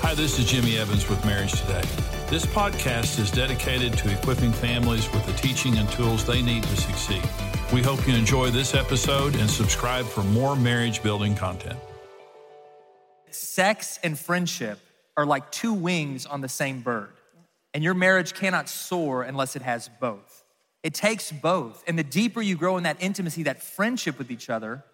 Hi, this is Jimmy Evans with Marriage Today. This podcast is dedicated to equipping families with the teaching and tools they need to succeed. We hope you enjoy this episode and subscribe for more marriage-building content. Sex and friendship are like two wings on the same bird, and your marriage cannot soar unless it has both. It takes both, and the deeper you grow in that intimacy, that friendship with each other,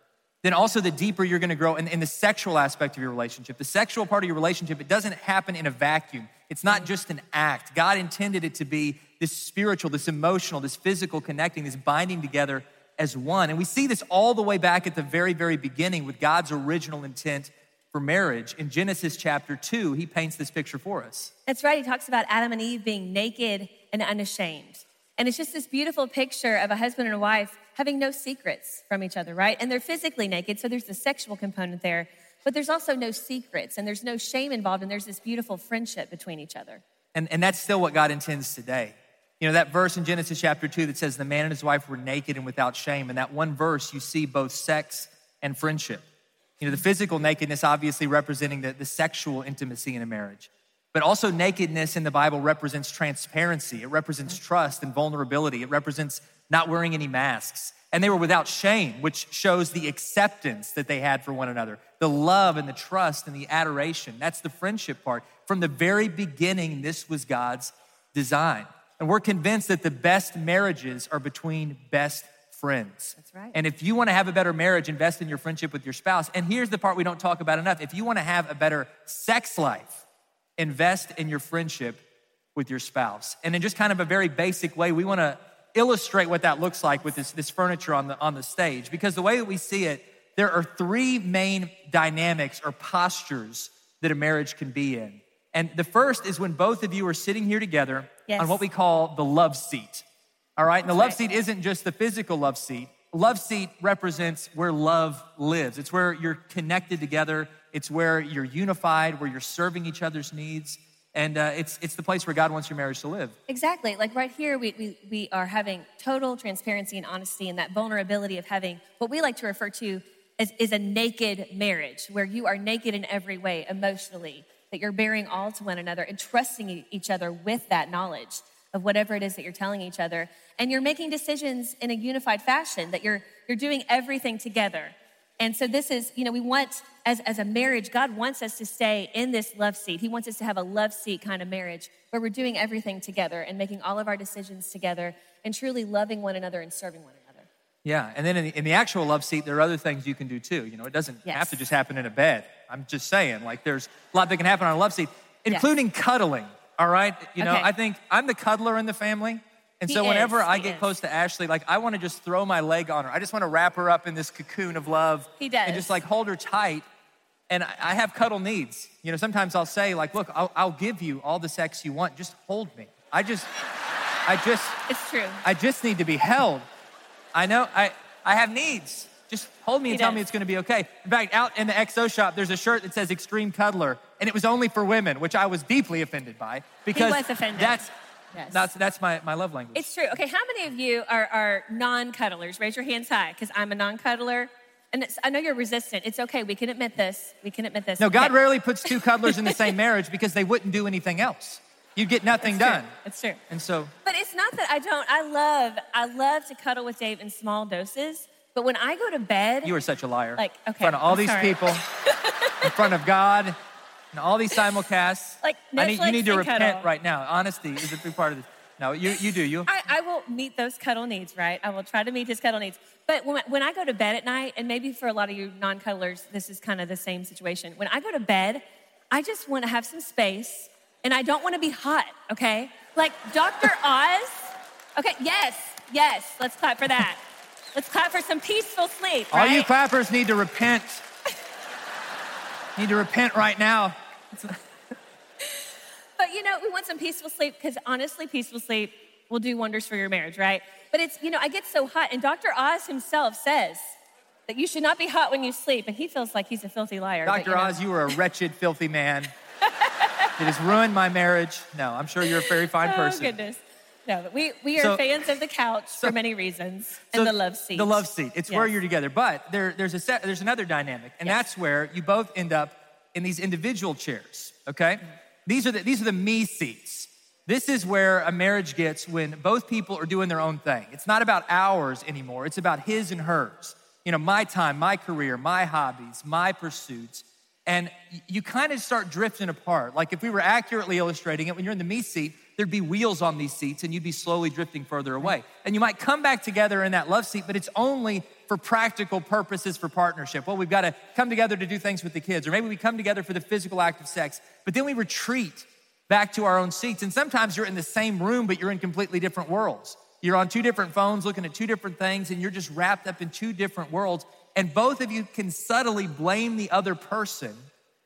then also the deeper you're gonna grow in the sexual aspect of your relationship. The sexual part of your relationship, it doesn't happen in a vacuum. It's not just an act. God intended it to be this spiritual, this emotional, this physical connecting, this binding together as one. And we see this all the way back at the very, very beginning with God's original intent for marriage. In Genesis chapter 2, he paints this picture for us. That's right, he talks about Adam and Eve being naked and unashamed. And it's just this beautiful picture of a husband and a wife having no secrets from each other, right? And they're physically naked, so there's the sexual component there, but there's also no secrets and there's no shame involved, and there's this beautiful friendship between each other. And that's still what God intends today. You know, that verse in Genesis chapter 2 that says the man and his wife were naked and without shame. In that one verse, you see both sex and friendship. You know, the physical nakedness obviously representing the sexual intimacy in a marriage. But also nakedness in the Bible represents transparency. It represents trust and vulnerability. It represents not wearing any masks. And they were without shame, which shows the acceptance that they had for one another, the love and the trust and the adoration. That's the friendship part. From the very beginning, this was God's design. And we're convinced that the best marriages are between best friends. That's right. And if you want to have a better marriage, invest in your friendship with your spouse. And here's the part we don't talk about enough. If you want to have a better sex life, invest in your friendship with your spouse. And in just kind of a very basic way, we want to illustrate what that looks like with this furniture on the stage, because the way that we see it, there are three main dynamics or postures that a marriage can be in. And the first is when both of you are sitting here together on what we call the love seat. All right? And the love seat isn't just the physical love seat. Love seat represents where love lives. It's where you're connected together. It's where you're unified, where you're serving each other's needs. And it's the place where God wants your marriage to live. Exactly. Like right here, we are having total transparency and honesty, and that vulnerability of having what we like to refer to as is a naked marriage, where you are naked in every way emotionally, that you're bearing all to one another and trusting each other with that knowledge of whatever it is that you're telling each other. And you're making decisions in a unified fashion, that you're doing everything together. And so this is, you know, we want, as a marriage, God wants us to stay in this love seat. He wants us to have a love seat kind of marriage where we're doing everything together and making all of our decisions together and truly loving one another and serving one another. Yeah, and then in the actual love seat, there are other things you can do too. You know, it doesn't have to just happen in a bed. I'm just saying, like, there's a lot that can happen on a love seat, including cuddling, all right? You know, I think I'm the cuddler in the family. And so whenever I get close to Ashley, like, I want to just throw my leg on her. I just want to wrap her up in this cocoon of love. He does. And just like hold her tight. And I have cuddle needs. You know, sometimes I'll say like, look, I'll give you all the sex you want. Just hold me. I just. It's true. I just need to be held. I know I have needs. Just hold me and tell me it's going to be okay. In fact, out in the XO shop, there's a shirt that says Extreme Cuddler. And it was only for women, which I was deeply offended by. Because he was offended. Yes. That's my love language. It's true. Okay, how many of you are non-cuddlers? Raise your hands high, because I'm a non-cuddler. And I know you're resistant. It's okay. We can admit this. No, God rarely puts two cuddlers in the same marriage because they wouldn't do anything else. You'd get nothing done. That's true. And so... But it's not that I don't. I love to cuddle with Dave in small doses. But when I go to bed... You are such a liar. Like, okay, in front of all these people, in front of God... And all these simulcasts, like you need to repent right now. Honesty is a big part of this. No, you do. You. I will meet those cuddle needs, right? I will try to meet his cuddle needs. But when I go to bed at night, and maybe for a lot of you non-cuddlers, this is kind of the same situation. When I go to bed, I just want to have some space, and I don't want to be hot, okay? Like Dr. Oz. Okay, yes. Let's clap for that. Let's clap for some peaceful sleep, right? All you clappers need to repent right now. But you know, we want some peaceful sleep because honestly, peaceful sleep will do wonders for your marriage, right? But it's, you know, I get so hot, and Dr. Oz himself says that you should not be hot when you sleep, and he feels like he's a filthy liar. Dr. Oz, you are a wretched, filthy man. It has ruined my marriage. No, I'm sure you're a very fine person. Oh, goodness. No, but we are fans of the couch for many reasons, and the love seat. The love seat. It's where you're together. But there's another dynamic, and that's where you both end up in these individual chairs, okay? Mm-hmm. These are the me seats. This is where a marriage gets when both people are doing their own thing. It's not about ours anymore. It's about his and hers. You know, my time, my career, my hobbies, my pursuits. And you kind of start drifting apart. Like if we were accurately illustrating it, when you're in the me seat, there'd be wheels on these seats and you'd be slowly drifting further away. And you might come back together in that love seat, but it's only for practical purposes for partnership. Well, we've got to come together to do things with the kids, or maybe we come together for the physical act of sex, but then we retreat back to our own seats. And sometimes you're in the same room, but you're in completely different worlds. You're on two different phones looking at two different things, and you're just wrapped up in two different worlds. And both of you can subtly blame the other person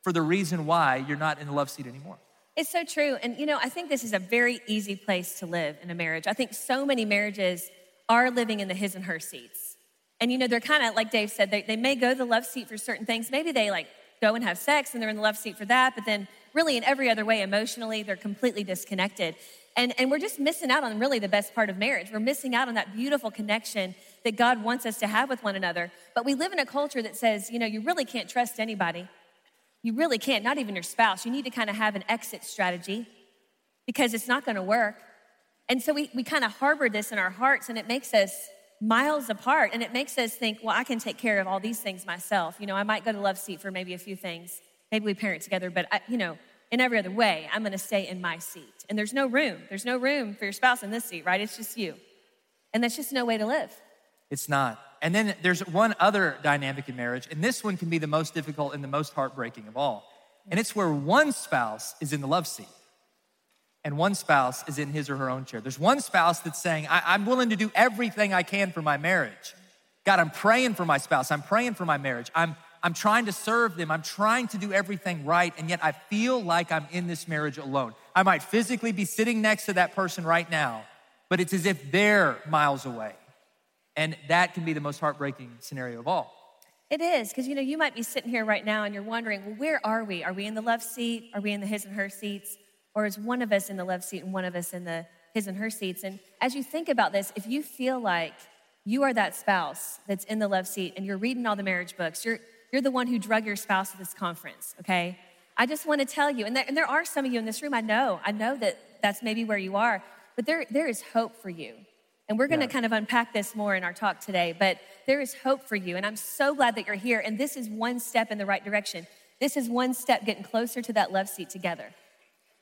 for the reason why you're not in the love seat anymore. It's so true. And, you know, I think this is a very easy place to live in a marriage. I think so many marriages are living in the his and her seats. And, you know, they're kind of, like Dave said, they may go to the love seat for certain things. Maybe they, like, go and have sex, and they're in the love seat for that. But then really in every other way, emotionally, they're completely disconnected. And we're just missing out on really the best part of marriage. We're missing out on that beautiful connection that God wants us to have with one another. But we live in a culture that says, you know, you really can't trust anybody. You really can't, not even your spouse. You need to kind of have an exit strategy because it's not going to work. And so we kind of harbor this in our hearts, and it makes us miles apart. And it makes us think, well, I can take care of all these things myself. You know, I might go to love seat for maybe a few things. Maybe we parent together, but, you know, in every other way, I'm going to stay in my seat. And there's no room. There's no room for your spouse in this seat, right? It's just you. And that's just no way to live. It's not. And then there's one other dynamic in marriage, and this one can be the most difficult and the most heartbreaking of all. And it's where one spouse is in the love seat and one spouse is in his or her own chair. There's one spouse that's saying, I'm willing to do everything I can for my marriage. God, I'm praying for my spouse. I'm praying for my marriage. I'm trying to serve them. I'm trying to do everything right, and yet I feel like I'm in this marriage alone. I might physically be sitting next to that person right now, but it's as if they're miles away. And that can be the most heartbreaking scenario of all. It is, because, you know, you might be sitting here right now and you're wondering, well, where are we? Are we in the love seat? Are we in the his and her seats? Or is one of us in the love seat and one of us in the his and her seats? And as you think about this, if you feel like you are that spouse that's in the love seat and you're reading all the marriage books, you're the one who drug your spouse to this conference, okay? I just want to tell you, and there are some of you in this room, I know that that's maybe where you are, but there is hope for you. And we're going to kind of unpack this more in our talk today, but there is hope for you. And I'm so glad that you're here. And this is one step in the right direction. This is one step getting closer to that love seat together.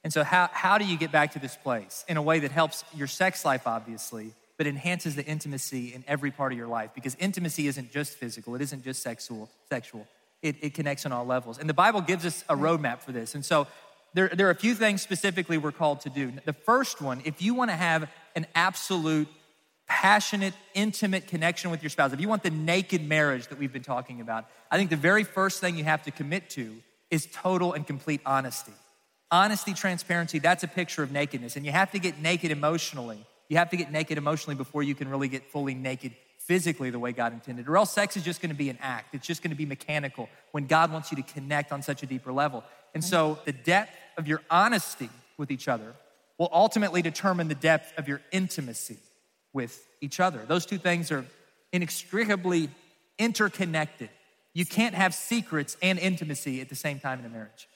And so how do you get back to this place in a way that helps your sex life, obviously, but enhances the intimacy in every part of your life? Because intimacy isn't just physical. It isn't just sexual. It connects on all levels. And the Bible gives us a roadmap for this. And so there are a few things specifically we're called to do. The first one, if you want to have an absolute passionate, intimate connection with your spouse, if you want the naked marriage that we've been talking about, I think the very first thing you have to commit to is total and complete honesty. Honesty, transparency, that's a picture of nakedness. And you have to get naked emotionally. You have to get naked emotionally before you can really get fully naked physically the way God intended, or else sex is just going to be an act. It's just going to be mechanical when God wants you to connect on such a deeper level. And so the depth of your honesty with each other will ultimately determine the depth of your intimacy with each other. Those two things are inextricably interconnected. You can't have secrets and intimacy at the same time in a marriage.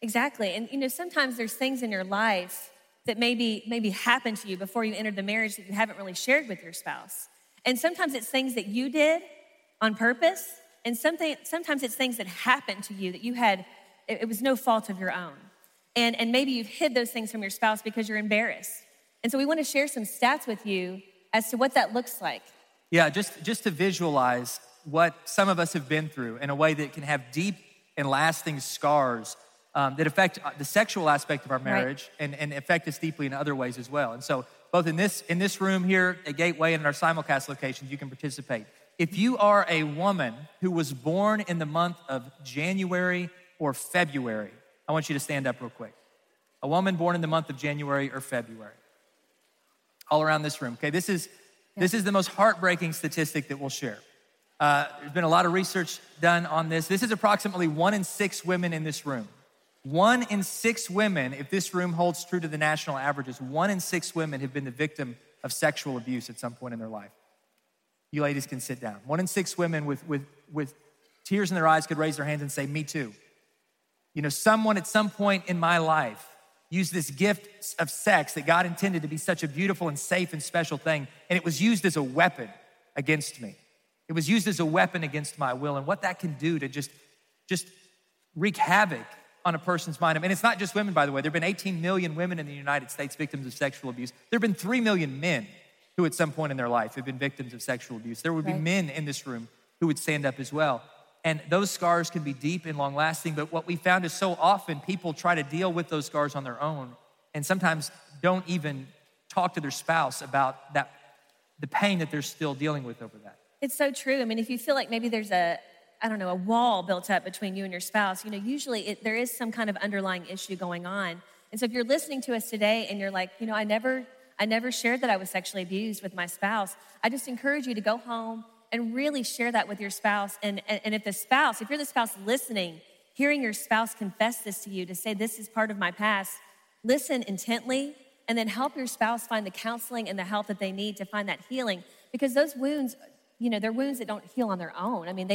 Exactly. And, you know, sometimes there's things in your life that maybe happened to you before you entered the marriage that you haven't really shared with your spouse. And sometimes it's things that you did on purpose, and sometimes it's things that happened to you that you had, it was no fault of your own. And maybe you've hid those things from your spouse because you're embarrassed. And so we want to share some stats with you as to what that looks like. Yeah, just to visualize what some of us have been through in a way that can have deep and lasting scars that affect the sexual aspect of our marriage, right, and affect us deeply in other ways as well. And so both in this room here at Gateway and in our simulcast locations, you can participate. If you are a woman who was born in the month of January or February, I I want you to stand up real quick. A woman born in the month of January or February. All around this room, okay? This is the most heartbreaking statistic that we'll share. There's been a lot of research done on this. This is approximately 1 in 6 women in this room. 1 in 6 women, if this room holds true to the national averages, 1 in 6 women have been the victim of sexual abuse at some point in their life. You ladies can sit down. 1 in 6 women with tears in their eyes could raise their hands and say, me too. You know, someone at some point in my life used this gift of sex that God intended to be such a beautiful and safe and special thing, and it was used as a weapon against me. It was used as a weapon against my will, and what that can do to just wreak havoc on a person's mind. I mean, it's not just women, by the way. There have been 18 million women in the United States victims of sexual abuse. There have been 3 million men who at some point in their life have been victims of sexual abuse. There would be men in this room who would stand up as well. And those scars can be deep and long-lasting, but what we found is so often people try to deal with those scars on their own and sometimes don't even talk to their spouse about that, the pain that they're still dealing with over that. It's so true. I mean, if you feel like maybe there's a wall built up between you and your spouse, you know, usually there is some kind of underlying issue going on. And so if you're listening to us today and you're like, you know, I never shared that I was sexually abused with my spouse, I just encourage you to go home and really share that with your spouse. And if you're the spouse listening, hearing your spouse confess this to you, to say, this is part of my past, listen intently, and then help your spouse find the counseling and the help that they need to find that healing. Because those wounds, you know, they're wounds that don't heal on their own. I mean,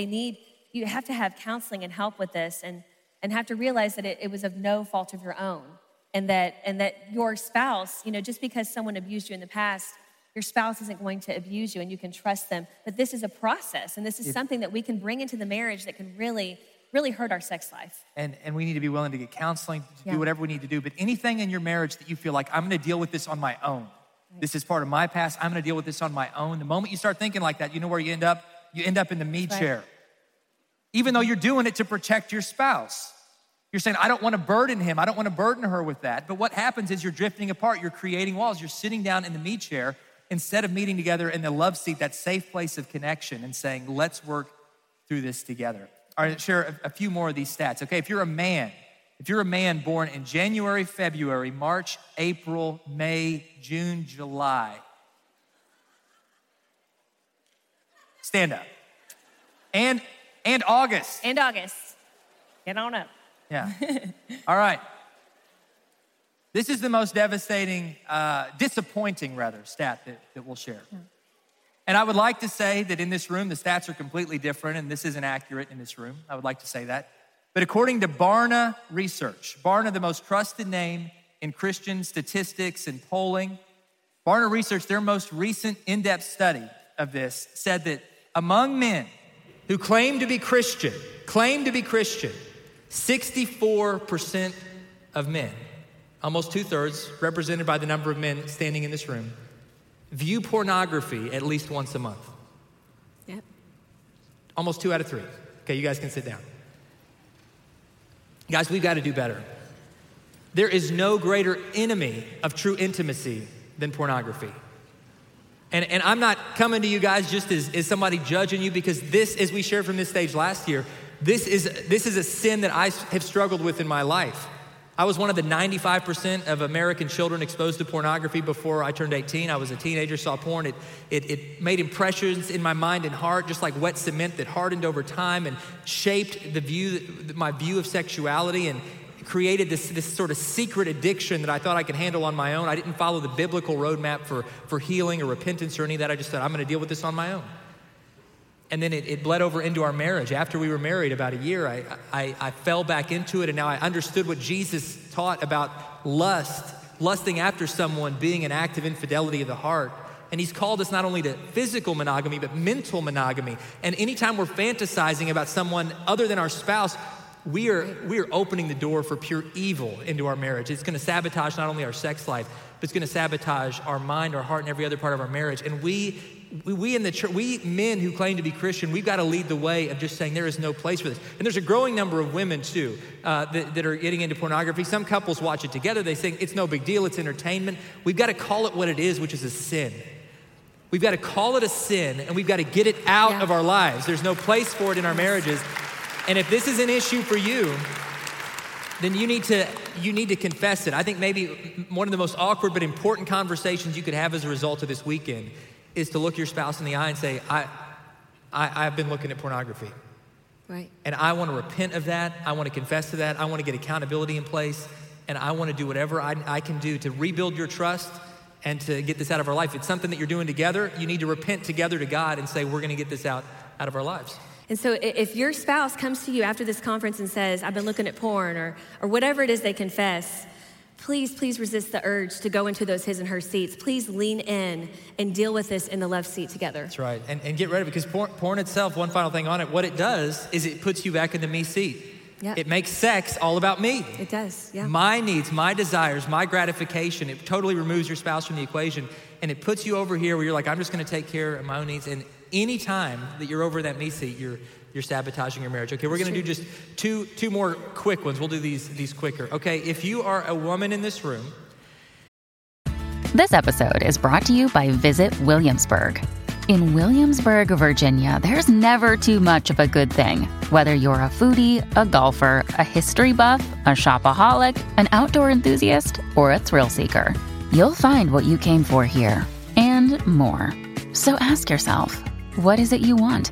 you have to have counseling and help with this and have to realize that it was of no fault of your own. And that your spouse, you know, just because someone abused you in the past, your spouse isn't going to abuse you, and you can trust them. But this is a process, and this is something that we can bring into the marriage that can really, really hurt our sex life. And we need to be willing to get counseling, to do whatever we need to do. But anything in your marriage that you feel like, I'm going to deal with this on my own. Right. This is part of my past. I'm going to deal with this on my own. The moment you start thinking like that, you know where you end up? You end up in the me chair. Even though you're doing it to protect your spouse. You're saying, I don't want to burden him. I don't want to burden her with that. But what happens is you're drifting apart. You're creating walls. You're sitting down in the me chair instead of meeting together in the love seat, that safe place of connection, and saying, let's work through this together. All right, share a few more of these stats. Okay, if you're a man born in January, February, March, April, May, June, July, stand up. And August. And August. Get on up. Yeah. All right. This is the most disappointing stat that we'll share. Yeah. And I would like to say that in this room, the stats are completely different, and this isn't accurate in this room. I would like to say that. But according to Barna Research, Barna, the most trusted name in Christian statistics and polling, Barna Research, their most recent in-depth study of this said that among men who claim to be Christian, 64% of men, almost 2/3, represented by the number of men standing in this room, view pornography at least once a month. Yep. Almost 2 out of 3. Okay, you guys can sit down. Guys, we've got to do better. There is no greater enemy of true intimacy than pornography. And I'm not coming to you guys just as somebody judging you, because this, as we shared from this stage last year, this is a sin that I have struggled with in my life. I was one of the 95% of American children exposed to pornography before I turned 18. I was a teenager, saw porn. It made impressions in my mind and heart, just like wet cement that hardened over time and shaped my view of sexuality, and created this sort of secret addiction that I thought I could handle on my own. I didn't follow the biblical roadmap for healing or repentance or any of that. I just thought, I'm going to deal with this on my own. And then it bled over into our marriage. After we were married about a year, I fell back into it, and now I understood what Jesus taught about lust, lusting after someone being an act of infidelity of the heart. And he's called us not only to physical monogamy, but mental monogamy. And anytime we're fantasizing about someone other than our spouse, we are opening the door for pure evil into our marriage. It's gonna sabotage not only our sex life, but it's gonna sabotage our mind, our heart, and every other part of our marriage. And we in the church, we men who claim to be Christian, we've got to lead the way of just saying there is no place for this. And there's a growing number of women too that are getting into pornography. Some couples watch it together. They think it's no big deal. It's entertainment. We've got to call it what it is, which is a sin. We've got to call it a sin, and we've got to get it out of our lives. There's no place for it in our marriages. And if this is an issue for you, then you need to confess it. I think maybe one of the most awkward but important conversations you could have as a result of this weekend is to look your spouse in the eye and say, I've been looking at pornography. Right. And I want to repent of that. I want to confess to that. I want to get accountability in place. And I want to do whatever I can do to rebuild your trust and to get this out of our life. It's something that you're doing together. You need to repent together to God and say, we're going to get this out of our lives. And so if your spouse comes to you after this conference and says, I've been looking at porn or whatever it is they confess, please resist the urge to go into those his and her seats. Please lean in and deal with this in the love seat together. That's right. And get rid of it, because porn itself, one final thing on it, what it does is it puts you back in the me seat. Yep. It makes sex all about me. It does, yeah. My needs, my desires, my gratification. It totally removes your spouse from the equation, and it puts you over here where you're like, I'm just gonna take care of my own needs. And any time that you're over that me seat, you're sabotaging your marriage. Okay, we're going to do just two more quick ones. We'll do these quicker. Okay, if you are a woman in this room. This episode is brought to you by Visit Williamsburg. In Williamsburg, Virginia, there's never too much of a good thing. Whether you're a foodie, a golfer, a history buff, a shopaholic, an outdoor enthusiast, or a thrill seeker, you'll find what you came for here and more. So ask yourself, what is it you want?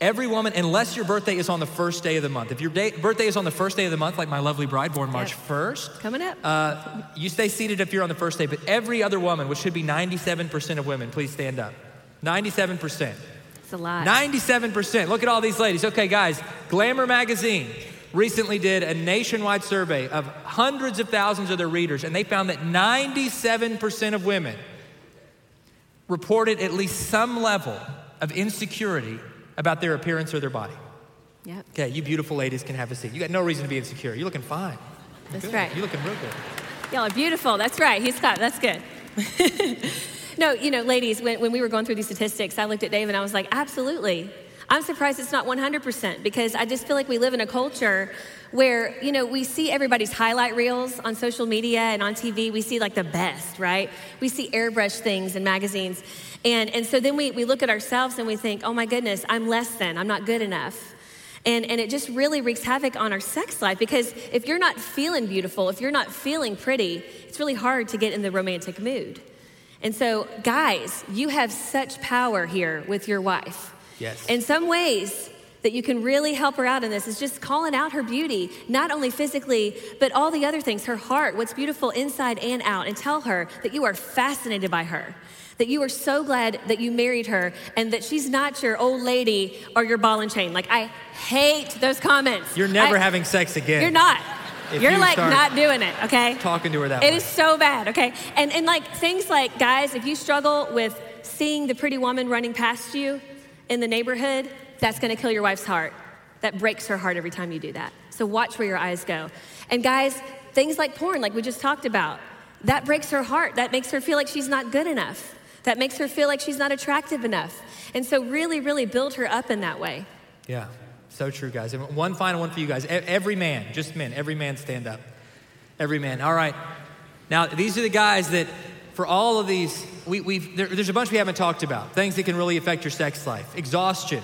Every woman, unless your birthday is on the first day of the month. If your birthday is on the first day of the month, like my lovely bride, born March 1st. Coming up. You stay seated if you're on the first day, but every other woman, which should be 97% of women, please stand up. 97%. It's a lot. 97%. Look at all these ladies. Okay, guys, Glamour Magazine recently did a nationwide survey of hundreds of thousands of their readers, and they found that 97% of women reported at least some level of insecurity about their appearance or their body. Yep. Okay, you beautiful ladies can have a seat. You got no reason to be insecure. You're looking fine. That's good. Right. You're looking real good. Y'all are beautiful. That's right. He's got, that's good. No, you know, ladies, when we were going through these statistics, I looked at Dave and I was like, absolutely. I'm surprised it's not 100%, because I just feel like we live in a culture where, you know, we see everybody's highlight reels on social media and on TV. We see like the best, right? We see airbrush things in magazines. And so then we look at ourselves and we think, oh my goodness, I'm less than, I'm not good enough. And it just really wreaks havoc on our sex life, because if you're not feeling beautiful, if you're not feeling pretty, it's really hard to get in the romantic mood. And so guys, you have such power here with your wife. Yes. In some ways that you can really help her out in this is just calling out her beauty, not only physically, but all the other things, her heart, what's beautiful inside and out, and tell her that you are fascinated by her, that you are so glad that you married her, and that she's not your old lady or your ball and chain. Like, I hate those comments. You're never having sex again. You're not. You're like not doing it, okay? Talking to her that way. It is so bad, okay? And like things like, guys, if you struggle with seeing the pretty woman running past you in the neighborhood, that's gonna kill your wife's heart. That breaks her heart every time you do that. So watch where your eyes go. And guys, things like porn, like we just talked about, that breaks her heart. That makes her feel like she's not good enough. That makes her feel like she's not attractive enough. And so really, really build her up in that way. Yeah, so true, guys. And one final one for you guys. Every man, just men, every man stand up. Every man, all right. Now, these are the guys that, for all of these, there's a bunch we haven't talked about. Things that can really affect your sex life. Exhaustion,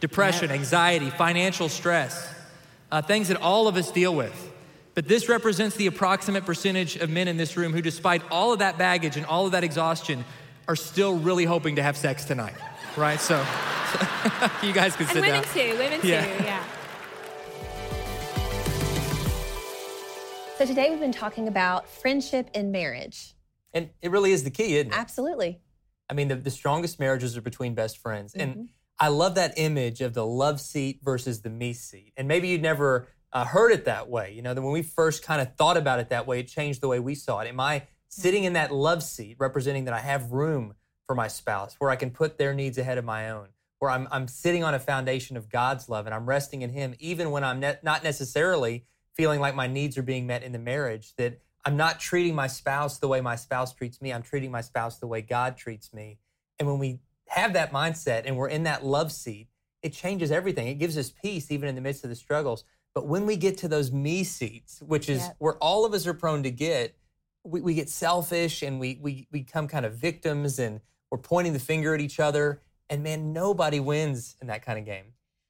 depression, anxiety, financial stress. Things that all of us deal with. But this represents the approximate percentage of men in this room who, despite all of that baggage and all of that exhaustion, are still really hoping to have sex tonight, right? So you guys can sit down. And women too, yeah. So today we've been talking about friendship in marriage. And it really is the key, isn't it? Absolutely. I mean, the strongest marriages are between best friends. Mm-hmm. And I love that image of the love seat versus the me seat. And maybe you'd never heard it that way. You know, that when we first kind of thought about it that way, it changed the way we saw it. Am I sitting in that love seat, representing that I have room for my spouse, where I can put their needs ahead of my own, where I'm sitting on a foundation of God's love and I'm resting in him, even when I'm not necessarily feeling like my needs are being met in the marriage, that I'm not treating my spouse the way my spouse treats me. I'm treating my spouse the way God treats me. And when we have that mindset and we're in that love seat, it changes everything. It gives us peace even in the midst of the struggles. But when we get to those me seats, which is where all of us are prone to get, we get selfish and we become kind of victims and we're pointing the finger at each other. And man, nobody wins in that kind of game.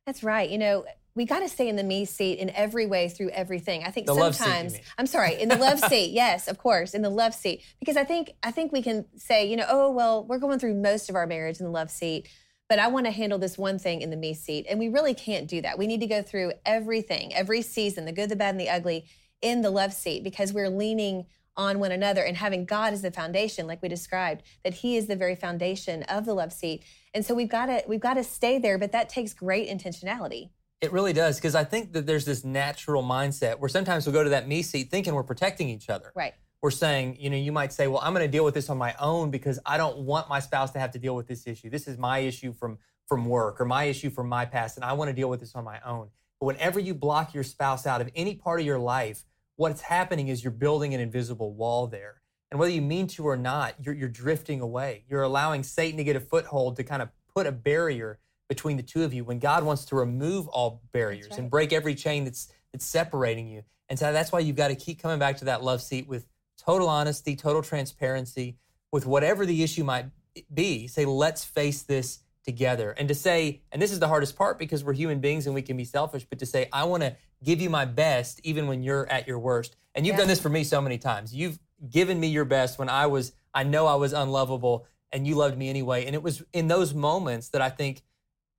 That's right. You know, we got to stay in the me seat in every way through everything. I think the sometimes love seat, you mean. I'm sorry, in the love seat. Yes, of course, in the love seat, because I think we can say, you know, oh well, we're going through most of our marriage in the love seat, but I want to handle this one thing in the me seat, and we really can't do that. We need to go through everything, every season, the good, the bad, and the ugly, in the love seat, because we're leaning on one another and having God as the foundation, like we described, that He is the very foundation of the love seat, and so we've got to stay there, but that takes great intentionality. It really does, because I think that there's this natural mindset where sometimes we'll go to that me seat thinking we're protecting each other. Right. We're saying, you know, you might say, well, I'm going to deal with this on my own because I don't want my spouse to have to deal with this issue. This is my issue from work or my issue from my past, and I want to deal with this on my own. But whenever you block your spouse out of any part of your life, what's happening is you're building an invisible wall there. And whether you mean to or not, you're drifting away. You're allowing Satan to get a foothold to kind of put a barrier between the two of you, when God wants to remove all barriers and break every chain that's separating you. And so that's why you've got to keep coming back to that love seat with total honesty, total transparency, with whatever the issue might be. Say, let's face this together. And to say, and this is the hardest part because we're human beings and we can be selfish, but to say, I want to give you my best even when you're at your worst. And you've done this for me so many times. You've given me your best when I know I was unlovable, and you loved me anyway. And it was in those moments that I think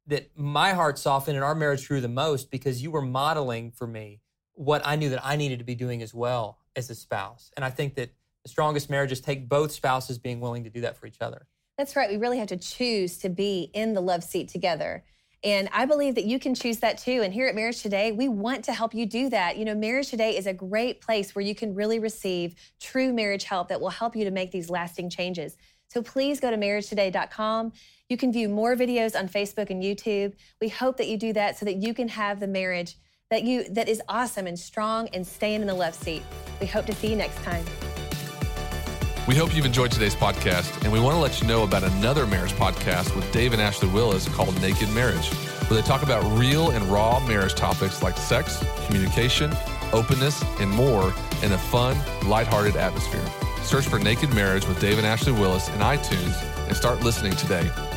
that my heart softened and our marriage grew the most, because you were modeling for me what I knew that I needed to be doing as well as a spouse. And I think that the strongest marriages take both spouses being willing to do that for each other. That's right. We really have to choose to be in the love seat together. And I believe that you can choose that too. And here at Marriage Today, we want to help you do that. You know, Marriage Today is a great place where you can really receive true marriage help that will help you to make these lasting changes. So please go to marriagetoday.com. You can view more videos on Facebook and YouTube. We hope that you do that so that you can have the marriage that is awesome and strong and staying in the love seat. We hope to see you next time. We hope you've enjoyed today's podcast, and we want to let you know about another marriage podcast with Dave and Ashley Willis called Naked Marriage, where they talk about real and raw marriage topics like sex, communication, openness, and more in a fun, lighthearted atmosphere. Search for Naked Marriage with Dave and Ashley Willis in iTunes and start listening today.